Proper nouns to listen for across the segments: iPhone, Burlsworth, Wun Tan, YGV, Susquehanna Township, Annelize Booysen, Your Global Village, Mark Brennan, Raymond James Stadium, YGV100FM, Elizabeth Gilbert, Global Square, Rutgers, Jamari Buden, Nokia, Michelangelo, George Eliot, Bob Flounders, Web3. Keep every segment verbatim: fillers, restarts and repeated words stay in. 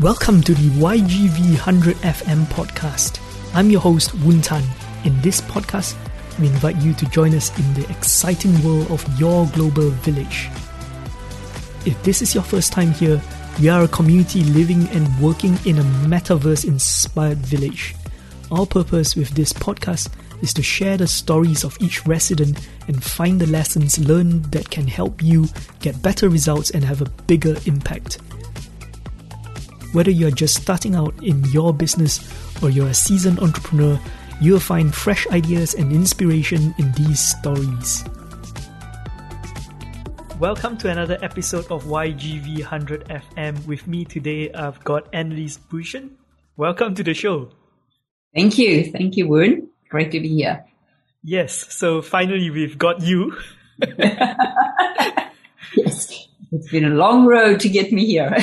Welcome to the Y G V one hundred F M podcast. I'm your host, Wun Tan. In this podcast, we invite you to join us in the exciting world of Your Global Village. If this is your first time here, we are a community living and working in a metaverse-inspired village. Our purpose with this podcast is to share the stories of each resident and find the lessons learned that can help you get better results and have a bigger impact. Whether you're just starting out in your business or you're a seasoned entrepreneur, you'll find fresh ideas and inspiration in these stories. Welcome to another episode of Y G V one hundred F M. With me today, I've got Annelize Booysen. Welcome to the show. Thank you. Thank you, Woon. Great to be here. Yes. So finally, we've got you. Yes. It's been a long road to get me here.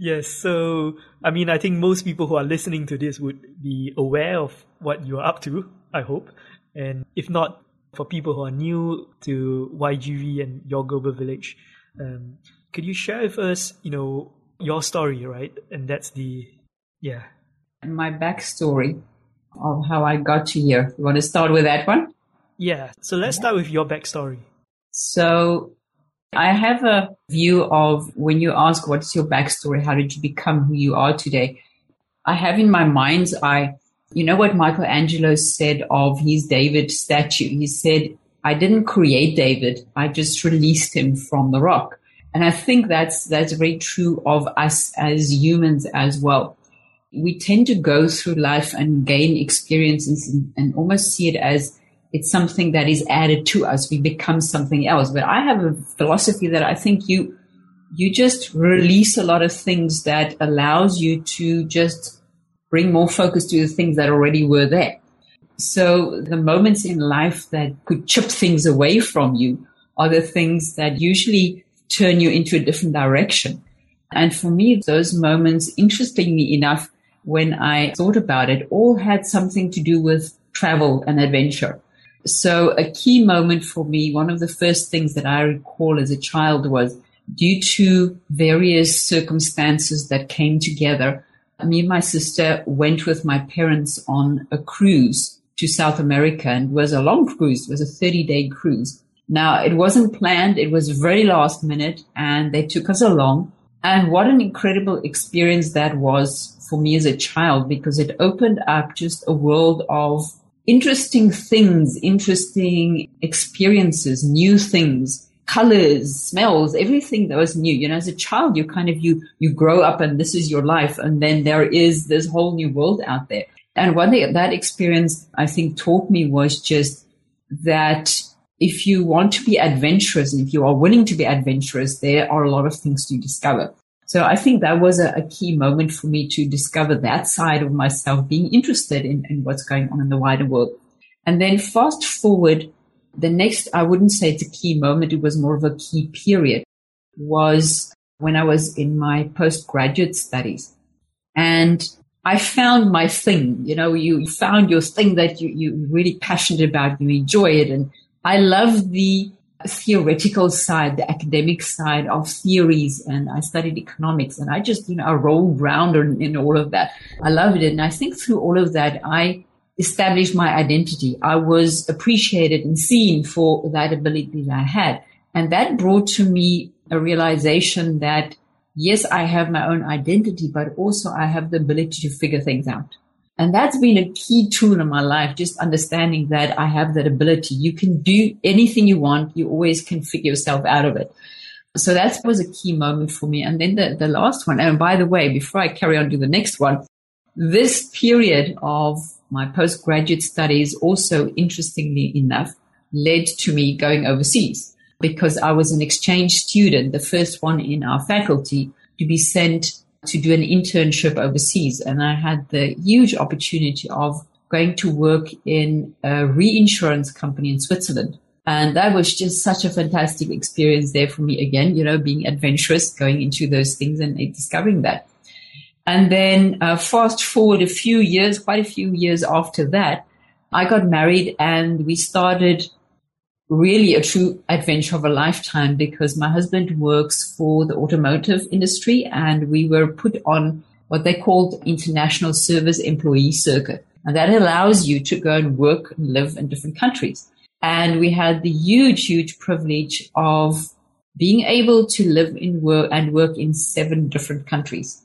Yes, so, I mean, I think most people who are listening to this would be aware of what you're up to, I hope. And if not, for people who are new to Y G V and Your Global Village, um, could you share with us, you know, your story, right? And that's the, yeah. My backstory of how I got to here. You want to start with that one? Yeah, so let's yeah. start with your backstory. So, I have a view of when you ask, what's your backstory? How did you become who you are today? I have in my mind's eye, you know what Michelangelo said of his David statue? He said, I didn't create David. I just released him from the rock. And I think that's, that's very true of us as humans as well. We tend to go through life and gain experiences and, and almost see it as it's something that is added to us. We become something else. But I have a philosophy that I think you you just release a lot of things that allows you to just bring more focus to the things that already were there. So the moments in life that could chip things away from you are the things that usually turn you into a different direction. And for me, those moments, interestingly enough, when I thought about it, all had something to do with travel and adventure. So a key moment for me, one of the first things that I recall as a child was due to various circumstances that came together, me and my sister went with my parents on a cruise to South America, and it was a long cruise. It was a thirty-day cruise. Now, it wasn't planned. It was very last minute, and they took us along. And what an incredible experience that was for me as a child, because it opened up just a world of interesting things, interesting experiences, new things, colors, smells, everything that was new. You know, as a child, you kind of, you, you grow up and this is your life. And then there is this whole new world out there. And what that experience, I think, taught me was just that if you want to be adventurous and if you are willing to be adventurous, there are a lot of things to discover. So I think that was a, a key moment for me to discover that side of myself, being interested in, in what's going on in the wider world. And then fast forward, the next, I wouldn't say it's a key moment, it was more of a key period, was when I was in my postgraduate studies. And I found my thing, you know, you found your thing that you, you're really passionate about, you enjoy it. And I love the theoretical side, the academic side of theories, and I studied economics, and I just, you know, I rolled around in, in all of that. I loved it, and I think through all of that, I established my identity. I was appreciated and seen for that ability that I had, and that brought to me a realization that, yes, I have my own identity, but also I have the ability to figure things out. And that's been a key tool in my life, just understanding that I have that ability. You can do anything you want. You always can figure yourself out of it. So that was a key moment for me. And then the, the last one, and by the way, before I carry on to the next one, this period of my postgraduate studies also, interestingly enough, led to me going overseas because I was an exchange student, the first one in our faculty to be sent to do an internship overseas. And I had the huge opportunity of going to work in a reinsurance company in Switzerland. And that was just such a fantastic experience there for me again, you know, being adventurous, going into those things and discovering that. And then uh, fast forward a few years, quite a few years after that, I got married and we started really a true adventure of a lifetime, because my husband works for the automotive industry and we were put on what they called international service employee circuit. And that allows you to go and work and live in different countries. And we had the huge, huge privilege of being able to live in work and work in seven different countries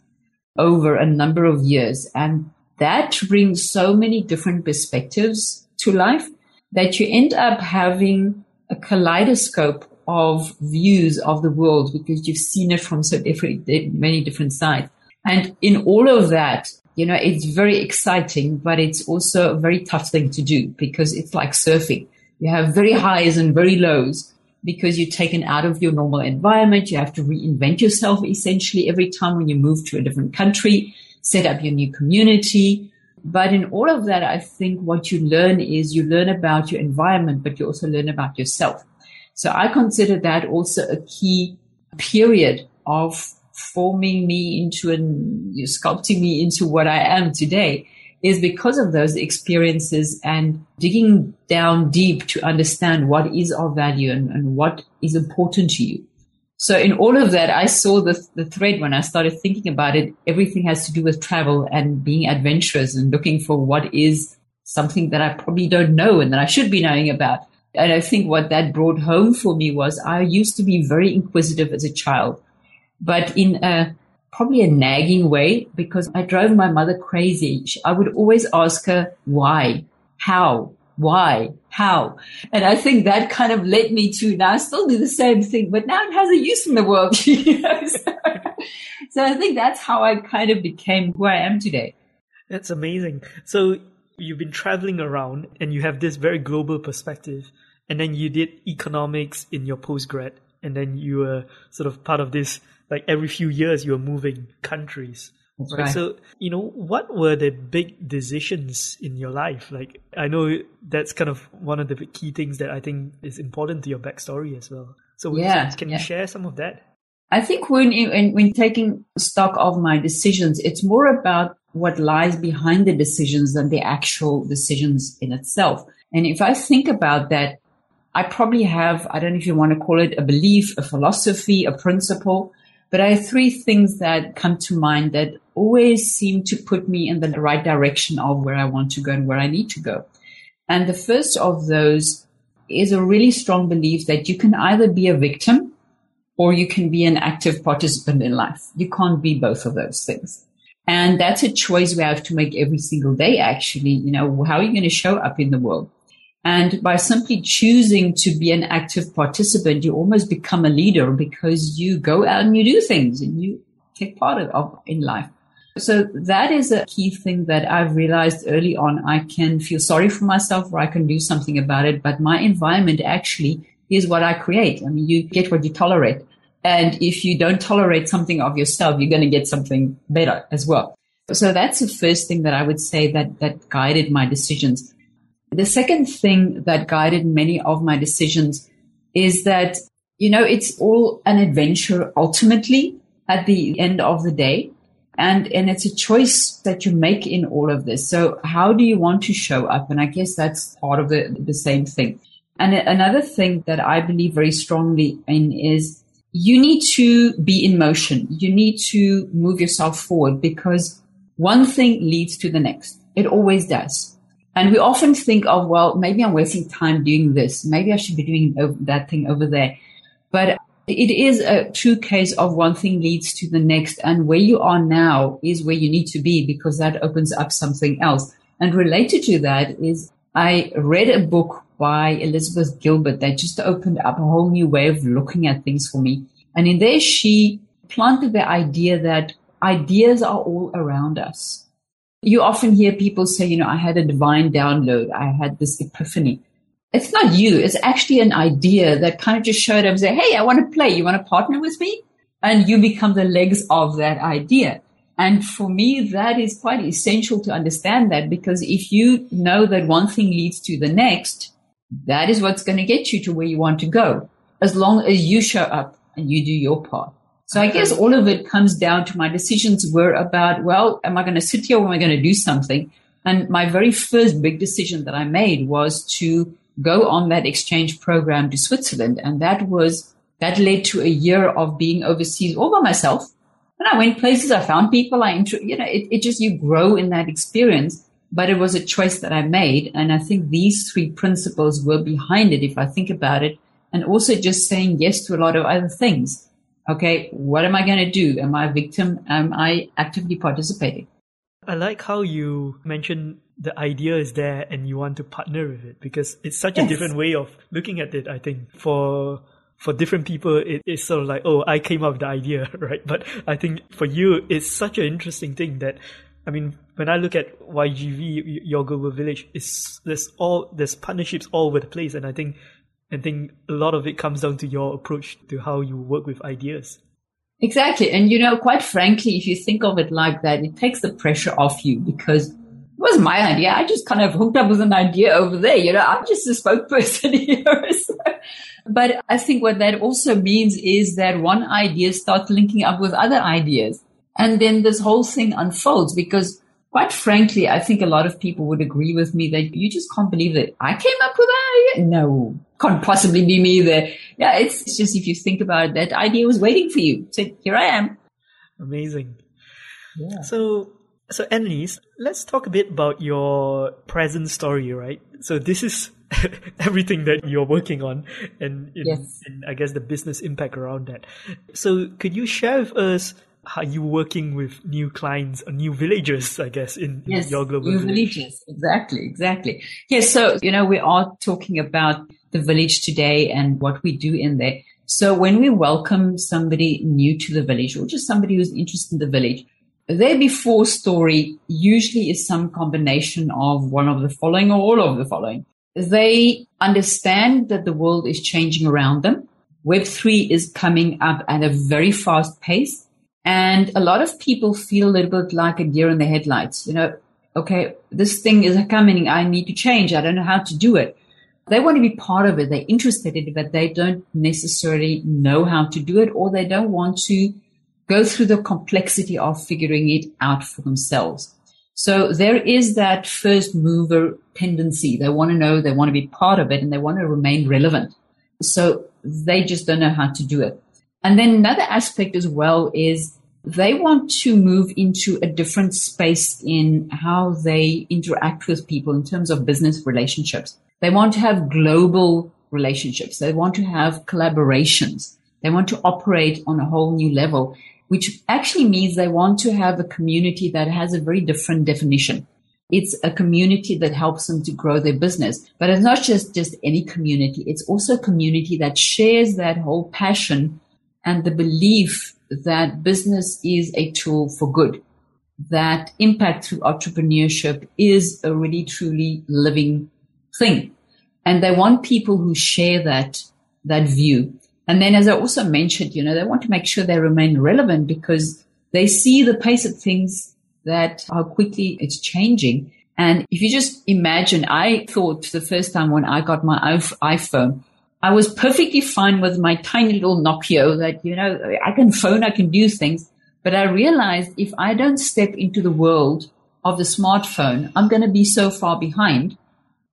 over a number of years. And that brings so many different perspectives to life that you end up having a kaleidoscope of views of the world because you've seen it from so different, many different sides. And in all of that, you know, it's very exciting, but it's also a very tough thing to do because it's like surfing. You have very highs and very lows because you're taken out of your normal environment. You have to reinvent yourself essentially every time when you move to a different country, set up your new community. But in all of that, I think what you learn is you learn about your environment, but you also learn about yourself. So I consider that also a key period of forming me into and sculpting me into what I am today is because of those experiences and digging down deep to understand what is of value and, and what is important to you. So in all of that, I saw the, the thread when I started thinking about it. Everything has to do with travel and being adventurous and looking for what is something that I probably don't know and that I should be knowing about. And I think what that brought home for me was I used to be very inquisitive as a child, but in a probably a nagging way, because I drove my mother crazy. I would always ask her, why, how, why, how? And I think that kind of led me to now I still do the same thing, but now it has a use in the world. You know? so, so I think that's how I kind of became who I am today. That's amazing. So you've been traveling around and you have this very global perspective. And then you did economics in your postgrad. And then you were sort of part of this, like every few years you were moving countries. Right. Right. So, you know, what were the big decisions in your life? Like, I know that's kind of one of the key things that I think is important to your backstory as well. So yeah, can yeah. you share some of that? I think when, when when taking stock of my decisions, it's more about what lies behind the decisions than the actual decisions in itself. And if I think about that, I probably have, I don't know if you want to call it a belief, a philosophy, a principle, but I have three things that come to mind that always seem to put me in the right direction of where I want to go and where I need to go. And the first of those is a really strong belief that you can either be a victim or you can be an active participant in life. You can't be both of those things. And that's a choice we have to make every single day, actually. You know, how are you going to show up in the world? And by simply choosing to be an active participant, you almost become a leader because you go out and you do things and you take part of in life. So that is a key thing that I've realized early on. I can feel sorry for myself or I can do something about it, but my environment actually is what I create. I mean, you get what you tolerate. And if you don't tolerate something of yourself, you're going to get something better as well. So that's the first thing that I would say that that guided my decisions. The second thing that guided many of my decisions is that, you know, it's all an adventure ultimately at the end of the day. And, and it's a choice that you make in all of this. So how do you want to show up? And I guess that's part of the, the same thing. And another thing that I believe very strongly in is you need to be in motion. You need to move yourself forward because one thing leads to the next. It always does. And we often think of, well, maybe I'm wasting time doing this. Maybe I should be doing that thing over there. But it is a true case of one thing leads to the next. And where you are now is where you need to be because that opens up something else. And related to that is I read a book by Elizabeth Gilbert that just opened up a whole new way of looking at things for me. And in there, she planted the idea that ideas are all around us. You often hear people say, you know, I had a divine download. I had this epiphany. It's not you. It's actually an idea that kind of just showed up and said, hey, I want to play. You want to partner with me? And you become the legs of that idea. And for me, that is quite essential to understand that because if you know that one thing leads to the next, that is what's going to get you to where you want to go, as long as you show up and you do your part. So I guess all of it comes down to my decisions were about, well, am I going to sit here or am I going to do something? And my very first big decision that I made was to go on that exchange program to Switzerland. And that was, that led to a year of being overseas all by myself. And I went places, I found people, I, you know, it, it just, you grow in that experience. But it was a choice that I made. And I think these three principles were behind it, if I think about it. And also just saying yes to a lot of other things. Okay, what am I going to do? Am I a victim? Am I actively participating? I like how you mentioned the idea is there and you want to partner with it, because it's such yes. a different way of looking at it, I think. For for different people, it, it's sort of like, oh, I came up with the idea, right? But I think for you, it's such an interesting thing that, I mean, when I look at Y G V, Your Global Village, it's, there's, all, there's partnerships all over the place. And I think I think a lot of it comes down to your approach to how you work with ideas. Exactly. And, you know, quite frankly, if you think of it like that, it takes the pressure off you, because it was my idea. I just kind of hooked up with an idea over there. You know, I'm just a spokesperson here. So. But I think what that also means is that one idea starts linking up with other ideas. And then this whole thing unfolds, because quite frankly, I think a lot of people would agree with me that you just can't believe that I came up with that idea. No, can't possibly be me there. Yeah, it's just, if you think about it, that idea was waiting for you. So here I am. Amazing. Yeah. So, so Annelize, let's talk a bit about your present story, right? So this is everything that you're working on and, in, yes. and I guess the business impact around that. So could you share with us how you working with new clients or new villagers, I guess, in, yes, in Your Global Village? Yes, new villages. Exactly, exactly. Yes, so, you know, we are talking about the village today and what we do in there. So when we welcome somebody new to the village, or just somebody who's interested in the village, their before story usually is some combination of one of the following or all of the following. They understand that the world is changing around them. Web three is coming up at a very fast pace. And a lot of people feel a little bit like a deer in the headlights. You know, okay, this thing is coming. I need to change. I don't know how to do it. They want to be part of it. They're interested in it, but they don't necessarily know how to do it, or they don't want to go through the complexity of figuring it out for themselves. So there is that first mover tendency. They want to know, they want to be part of it, and they want to remain relevant. So they just don't know how to do it. And then another aspect as well is they want to move into a different space in how they interact with people in terms of business relationships. They want to have global relationships. They want to have collaborations. They want to operate on a whole new level, which actually means they want to have a community that has a very different definition. It's a community that helps them to grow their business. But it's not just, just any community. It's also a community that shares that whole passion and the belief that business is a tool for good, that impact through entrepreneurship is a really, truly living thing. And they want people who share that, that view. And then, as I also mentioned, you know, they want to make sure they remain relevant, because they see the pace of things, that how quickly it's changing. And if you just imagine, I thought the first time when I got my iPhone, I was perfectly fine with my tiny little Nokia that, you know, I can phone, I can do things. But I realized if I don't step into the world of the smartphone, I'm going to be so far behind.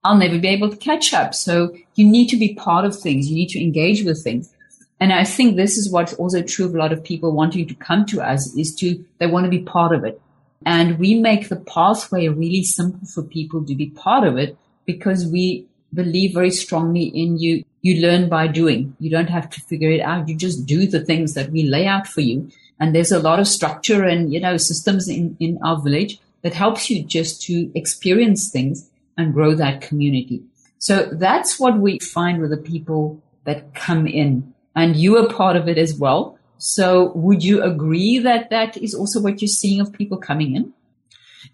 I'll never be able to catch up. So you need to be part of things. You need to engage with things. And I think this is what's also true of a lot of people wanting to come to us, is to, they want to be part of it. And we make the pathway really simple for people to be part of it, because we believe very strongly in you. You learn by doing. You don't have to figure it out. You just do the things that we lay out for you. And there's a lot of structure and, you know, systems in, in our village that helps you just to experience things and grow that community. So that's what we find with the people that come in. And you are part of it as well. So would you agree that that is also what you're seeing of people coming in?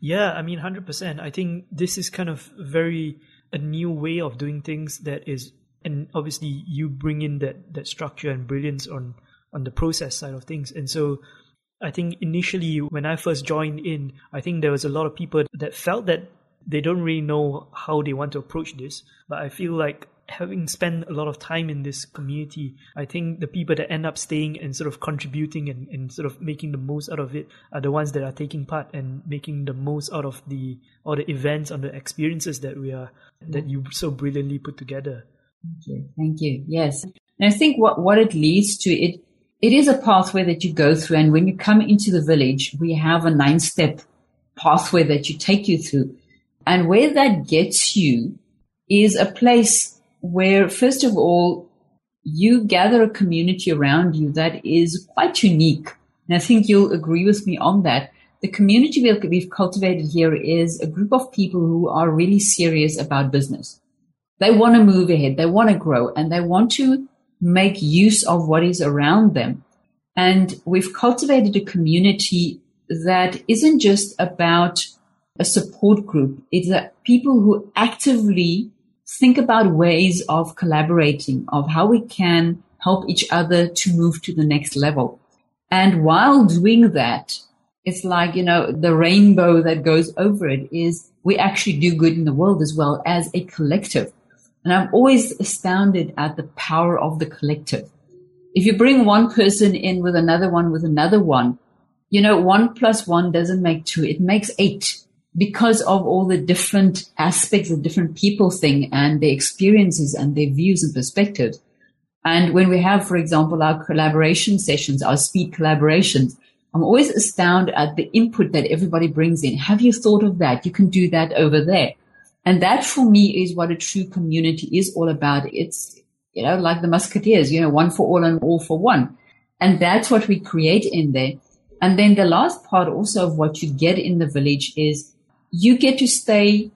Yeah, I mean, one hundred percent. I think this is kind of very... a new way of doing things that is, and obviously you bring in that, that structure and brilliance on, on the process side of things. And so I think initially when I first joined in, I think there was a lot of people that felt that they don't really know how they want to approach this. But I feel like having spent a lot of time in this community, I think the people that end up staying and sort of contributing and, and sort of making the most out of it are the ones that are taking part and making the most out of the all the events and the experiences that we are that you so brilliantly put together. Thank you. Thank you. Yes. And I think what, what it leads to, it it is a pathway that you go through. And when you come into the village, we have a nine-step pathway that you take you through. And where that gets you is a place where, first of all, you gather a community around you that is quite unique. And I think you'll agree with me on that. The community we've cultivated here is a group of people who are really serious about business. They want to move ahead. They want to grow, and they want to make use of what is around them. And we've cultivated a community that isn't just about a support group. It's that people who actively think about ways of collaborating, of how we can help each other to move to the next level. And while doing that, it's like, you know, the rainbow that goes over it is we actually do good in the world as well as a collective. And I'm always astounded at the power of the collective. If you bring one person in with another one with another one, you know, one plus one doesn't make two. It makes eight because of all the different aspects of different people thing and their experiences and their views and perspectives. And when we have, for example, our collaboration sessions, our speed collaborations, I'm always astounded at the input that everybody brings in. Have you thought of that? You can do that over there. And that for me is what a true community is all about. It's, you know, like the Musketeers, you know, one for all and all for one. And that's what we create in there. And then the last part also of what you get in the village is you get to stay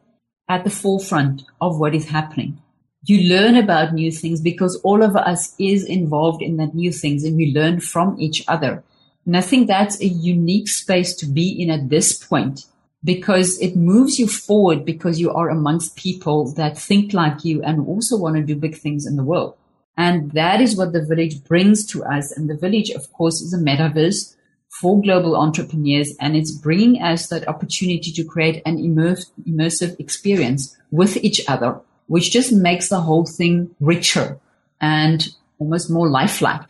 at the forefront of what is happening. You learn about new things because all of us is involved in that new things and we learn from each other. And I think that's a unique space to be in at this point, because it moves you forward because you are amongst people that think like you and also want to do big things in the world. And that is what the village brings to us. And the village, of course, is a metaverse for global entrepreneurs. And it's bringing us that opportunity to create an immersive experience with each other, which just makes the whole thing richer and almost more lifelike.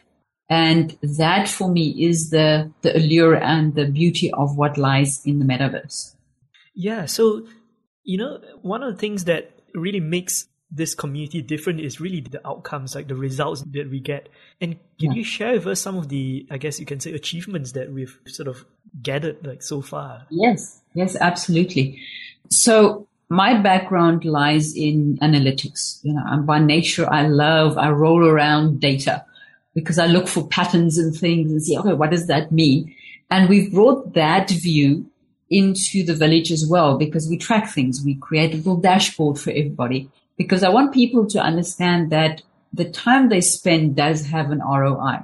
And that for me is the, the allure and the beauty of what lies in the metaverse. Yeah. So, you know, one of the things that really makes this community different is really the outcomes, like the results that we get. And can yeah. you share with us some of the, I guess you can say, achievements that we've sort of gathered like so far? Yes. Yes, absolutely. So my background lies in analytics. You know, and by nature, I love, I roll around data because I look for patterns and things and see, okay, what does that mean? And we've brought that view into the village as well because we track things. We create a little dashboard for everybody because I want people to understand that the time they spend does have an R O I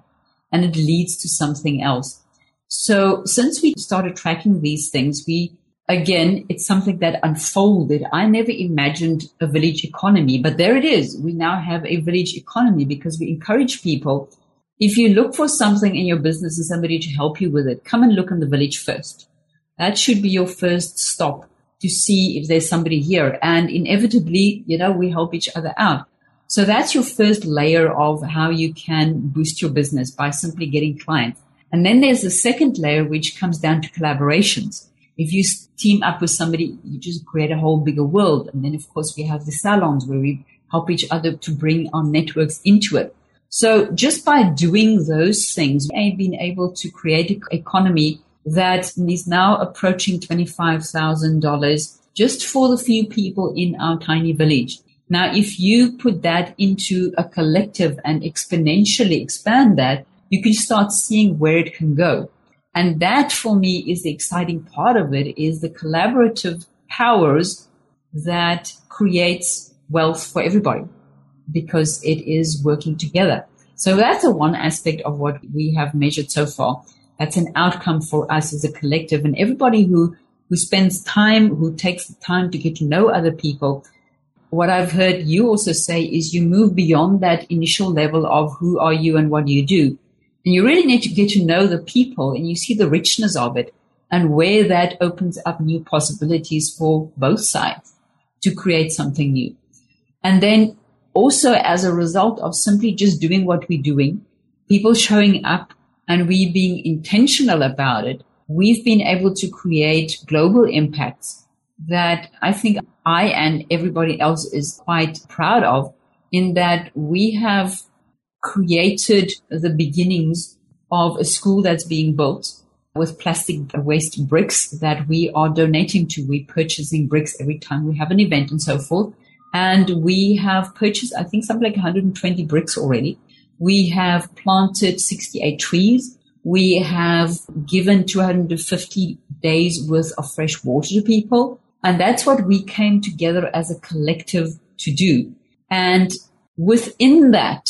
and it leads to something else. So since we started tracking these things, we, again, it's something that unfolded. I never imagined a village economy, but there it is. We now have a village economy because we encourage people. If you look for something in your business and somebody to help you with it, come and look in the village first. That should be your first stop to see if there's somebody here. And inevitably, you know, we help each other out. So that's your first layer of how you can boost your business by simply getting clients. And then there's the second layer, which comes down to collaborations. If you team up with somebody, you just create a whole bigger world. And then, of course, we have the salons where we help each other to bring our networks into it. So just by doing those things, we've been able to create an economy that is now approaching twenty-five thousand dollars just for the few people in our tiny village. Now, if you put that into a collective and exponentially expand that, you can start seeing where it can go. And that for me is the exciting part of it, is the collaborative powers that creates wealth for everybody because it is working together. So that's the one aspect of what we have measured so far. That's an outcome for us as a collective. And everybody who, who spends time, who takes the time to get to know other people, what I've heard you also say is you move beyond that initial level of who are you and what do you do. And you really need to get to know the people and you see the richness of it and where that opens up new possibilities for both sides to create something new. And then also as a result of simply just doing what we're doing, people showing up and we being intentional about it, we've been able to create global impacts that I think I and everybody else is quite proud of, in that we have created the beginnings of a school that's being built with plastic waste bricks that we are donating to. We're purchasing bricks every time we have an event and so forth. And we have purchased, I think, something like one hundred twenty bricks already. We have planted sixty-eight trees. We have given two hundred fifty days worth of fresh water to people. And that's what we came together as a collective to do. And within that,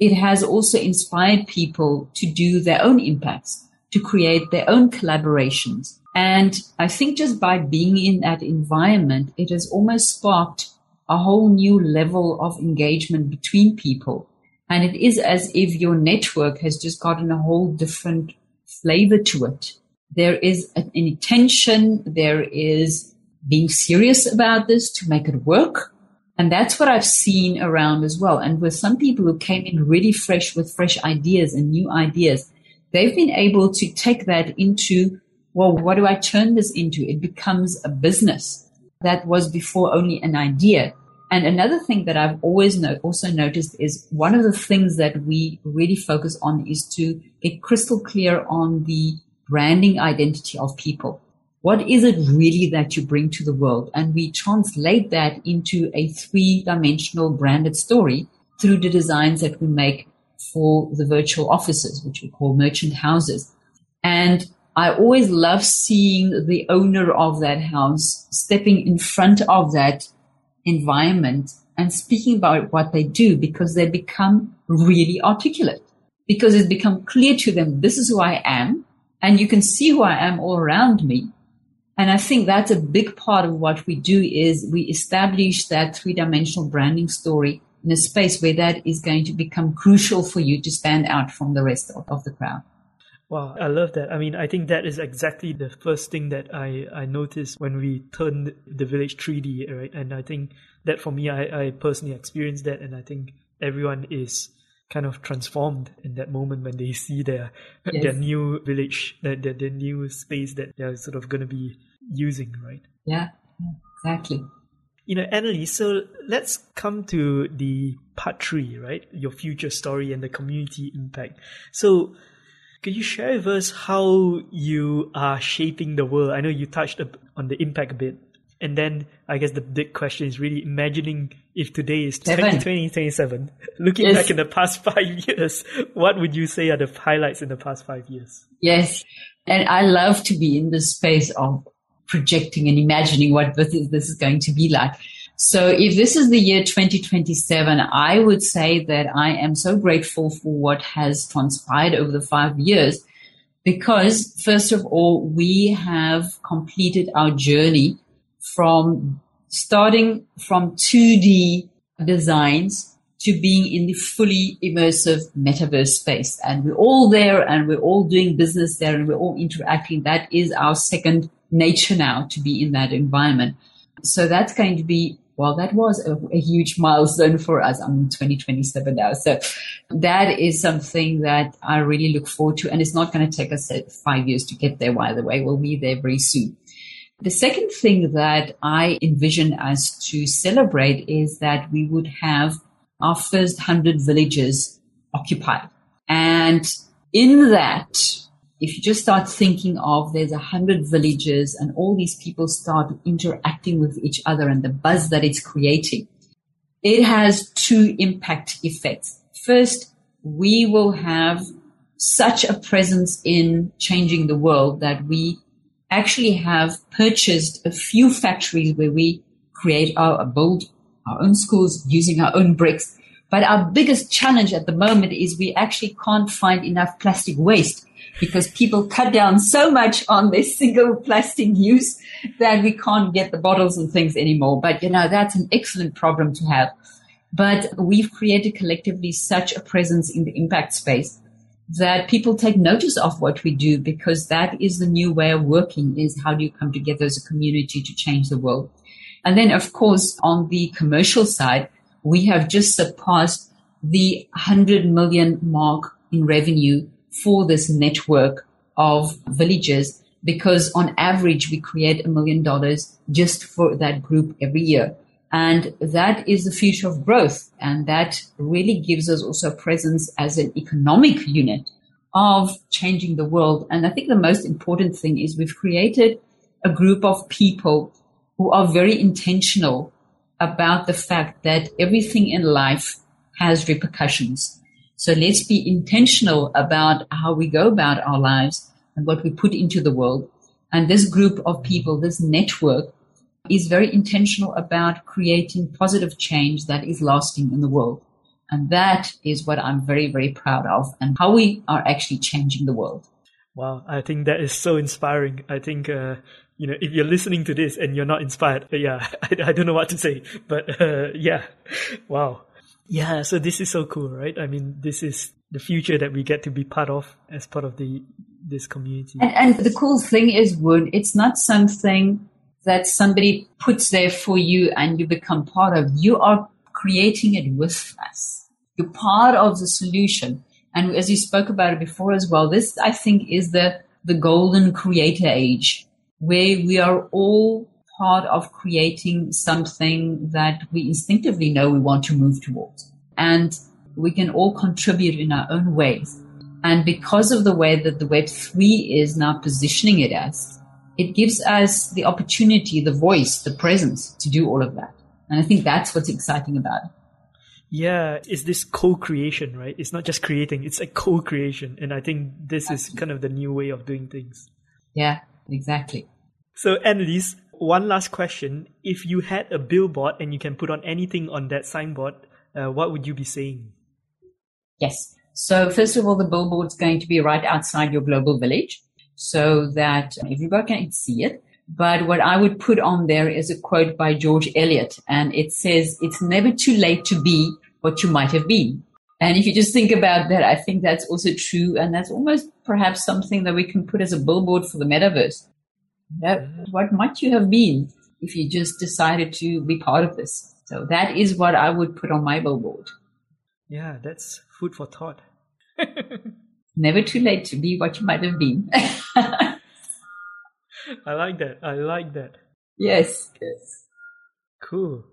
it has also inspired people to do their own impacts, to create their own collaborations. And I think just by being in that environment, it has almost sparked a whole new level of engagement between people. And it is as if your network has just gotten a whole different flavor to it. There is an intention. There is being serious about this to make it work. And that's what I've seen around as well. And with some people who came in really fresh with fresh ideas and new ideas, they've been able to take that into, well, what do I turn this into? It becomes a business that was before only an idea. And another thing that I've always no- also noticed is one of the things that we really focus on is to get crystal clear on the branding identity of people. What is it really that you bring to the world? And we translate that into a three-dimensional branded story through the designs that we make for the virtual offices, which we call merchant houses. And I always love seeing the owner of that house stepping in front of that environment and speaking about what they do, because they become really articulate, because it's become clear to them, this is who I am, and you can see who I am all around me. And I think that's a big part of what we do, is we establish that three-dimensional branding story in a space where that is going to become crucial for you to stand out from the rest of, of the crowd. Wow, I love that. I mean, I think that is exactly the first thing that I, I noticed when we turned the village three D, right? And I think that for me, I, I personally experienced that. And I think everyone is kind of transformed in that moment when they see their yes. their new village, their, their, their new space that they're sort of going to be using, right? Yeah, exactly. You know, Annelize, so let's come to the part three, right? Your future story and the community impact. So could you share with us how you are shaping the world? I know you touched on the impact a bit. And then I guess the big question is really imagining if today is twenty twenty, twenty-seven, looking yes. back in the past five years, what would you say are the highlights in the past five years? Yes. And I love to be in the space of projecting and imagining what this is going to be like. So if this is the year twenty twenty-seven, I would say that I am so grateful for what has transpired over the five years because, first of all, we have completed our journey from starting from two D designs to being in the fully immersive metaverse space. And we're all there and we're all doing business there and we're all interacting. That is our second nature now, to be in that environment. So that's going to be, well, that was a, a huge milestone for us. I'm in twenty twenty-seven now. So that is something that I really look forward to. And it's not going to take us five years to get there, by the way. We'll be there very soon. The second thing that I envision us to celebrate is that we would have our first one hundred villages occupied. And in that, if you just start thinking of there's a hundred villages and all these people start interacting with each other and the buzz that it's creating, it has two impact effects. First, we will have such a presence in changing the world that we actually have purchased a few factories where we create our build our own schools using our own bricks. But our biggest challenge at the moment is we actually can't find enough plastic waste, because people cut down so much on this single plastic use that we can't get the bottles and things anymore. But, you know, that's an excellent problem to have. But we've created collectively such a presence in the impact space that people take notice of what we do, because that is the new way of working, is how do you come together as a community to change the world. And then, of course, on the commercial side, we have just surpassed the one hundred million mark in revenue for this network of villages, because on average, we create a million dollars just for that group every year. And that is the future of growth. And that really gives us also a presence as an economic unit of changing the world. And I think the most important thing is we've created a group of people who are very intentional about the fact that everything in life has repercussions. So let's be intentional about how we go about our lives and what we put into the world. And this group of people, this network, is very intentional about creating positive change that is lasting in the world. And that is what I'm very, very proud of, and how we are actually changing the world. Wow, I think that is so inspiring. I think, uh, you know, if you're listening to this and you're not inspired, yeah, I, I don't know what to say. But uh, yeah, wow. Yeah, so this is so cool, right? I mean, this is the future that we get to be part of as part of the this community. And, and the cool thing is, Wun, it's not something that somebody puts there for you and you become part of. You are creating it with us. You're part of the solution. And as you spoke about it before as well, this, I think, is the, the golden creator age, where we are all part of creating something that we instinctively know we want to move towards. And we can all contribute in our own ways. And because of the way that the Web three is now positioning it as, it gives us the opportunity, the voice, the presence to do all of that. And I think that's what's exciting about it. Yeah, it's this co-creation, right? It's not just creating, it's a co-creation. And I think this Absolutely. Is kind of the new way of doing things. Yeah, exactly. So Annelize, one last question. If you had a billboard and you can put on anything on that signboard, uh, what would you be saying? Yes. So first of all, the billboard's going to be right outside your global village so that everybody can see it. But what I would put on there is a quote by George Eliot. And it says, it's never too late to be what you might have been. And if you just think about that, I think that's also true. And that's almost perhaps something that we can put as a billboard for the metaverse. That, what might you have been if you just decided to be part of this? So that is what I would put on my billboard. Yeah, that's food for thought. Never too late to be what you might have been. I like that. I like that. Yes. Yes. Cool.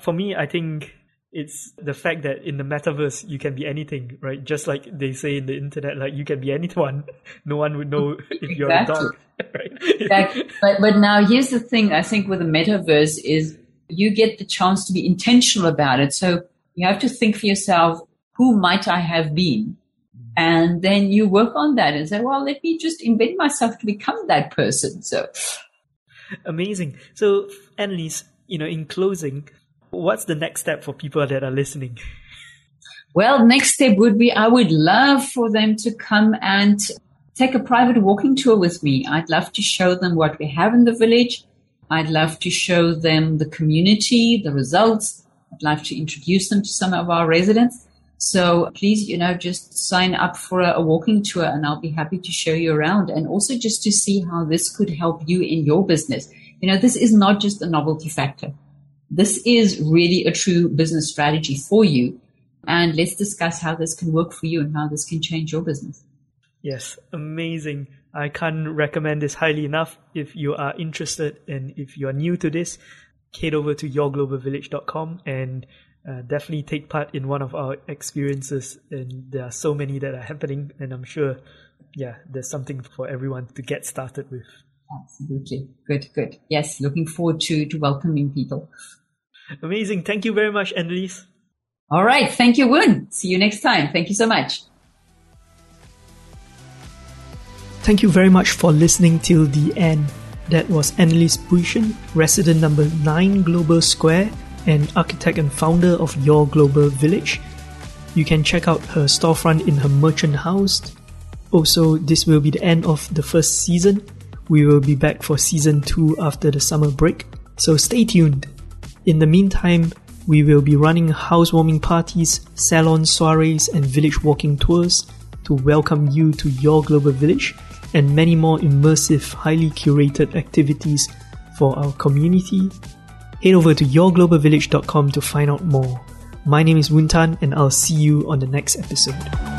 For me, I think it's the fact that in the metaverse, you can be anything, right? Just like they say in the internet, like you can be anyone. No one would know if you're exactly. a dog, right? Exactly. But, but now here's the thing, I think with the metaverse is you get the chance to be intentional about it. So you have to think for yourself, who might I have been? And then you work on that and say, well, let me just invent myself to become that person. So amazing. So Annelize, you know, in closing, what's the next step for people that are listening? Well, next step would be I would love for them to come and take a private walking tour with me. I'd love to show them what we have in the village. I'd love to show them the community, the results. I'd love to introduce them to some of our residents. So please, you know, just sign up for a, a walking tour and I'll be happy to show you around, and also just to see how this could help you in your business. You know, this is not just a novelty factor. This is really a true business strategy for you. And let's discuss how this can work for you and how this can change your business. Yes, amazing. I can't recommend this highly enough. If you are interested and if you're new to this, head over to your global village dot com and Uh, definitely take part in one of our experiences, and there are so many that are happening, and I'm sure yeah there's something for everyone to get started with. Absolutely. Good good Yes, looking forward to to welcoming people. Amazing. Thank you very much, Annelize. All right, thank you, Wun. See you next time. Thank you so much. Thank you very much for listening till the end. That was Annelize Booysen, resident number nine, Global Square, and architect and founder of Your Global Village. You can check out her storefront in her merchant house. Also, this will be the end of the first season. We will be back for season two after the summer break, so stay tuned. In the meantime, we will be running housewarming parties, salon soirees, and village walking tours to welcome you to Your Global Village, and many more immersive, highly curated activities for our community. Head over to your global village dot com to find out more. My name is Wun Tan, and I'll see you on the next episode.